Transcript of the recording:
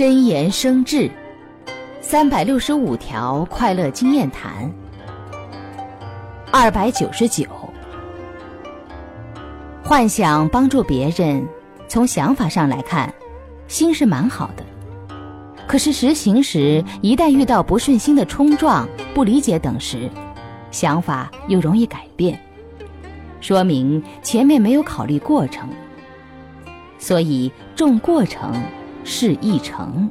真言生智365条快乐经验谈299幻想帮助别人，从想法上来看，心是蛮好的。可是实行时，一旦遇到不顺心的冲撞、不理解等时，想法又容易改变，说明前面没有考虑过程。所以重过程，事易成。